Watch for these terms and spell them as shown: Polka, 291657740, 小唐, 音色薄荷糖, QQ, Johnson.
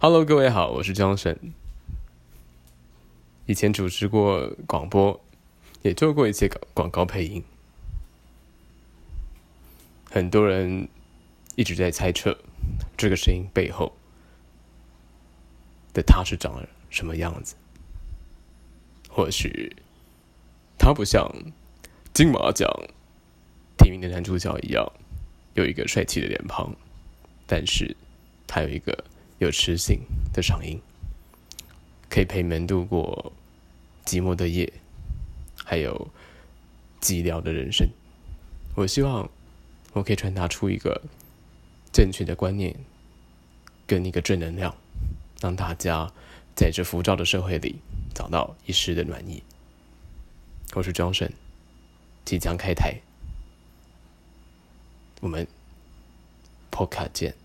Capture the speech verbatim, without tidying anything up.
Hello， 各位好，我是Johnson。以前主持过广播，也做过一些广告配音。很多人一直在猜测这个声音背后的他是长了什么样子。或许他不像金马奖提名的男主角一样有一个帅气的脸庞，但是他有一个有磁性的嗓音，可以陪你们度过寂寞的夜，还有寂寥的人生。我希望我可以传达出一个正确的观念跟一个正能量，让大家在这浮躁的社会里找到一丝的暖意。我是Johnson，即将开台，我们Polka见。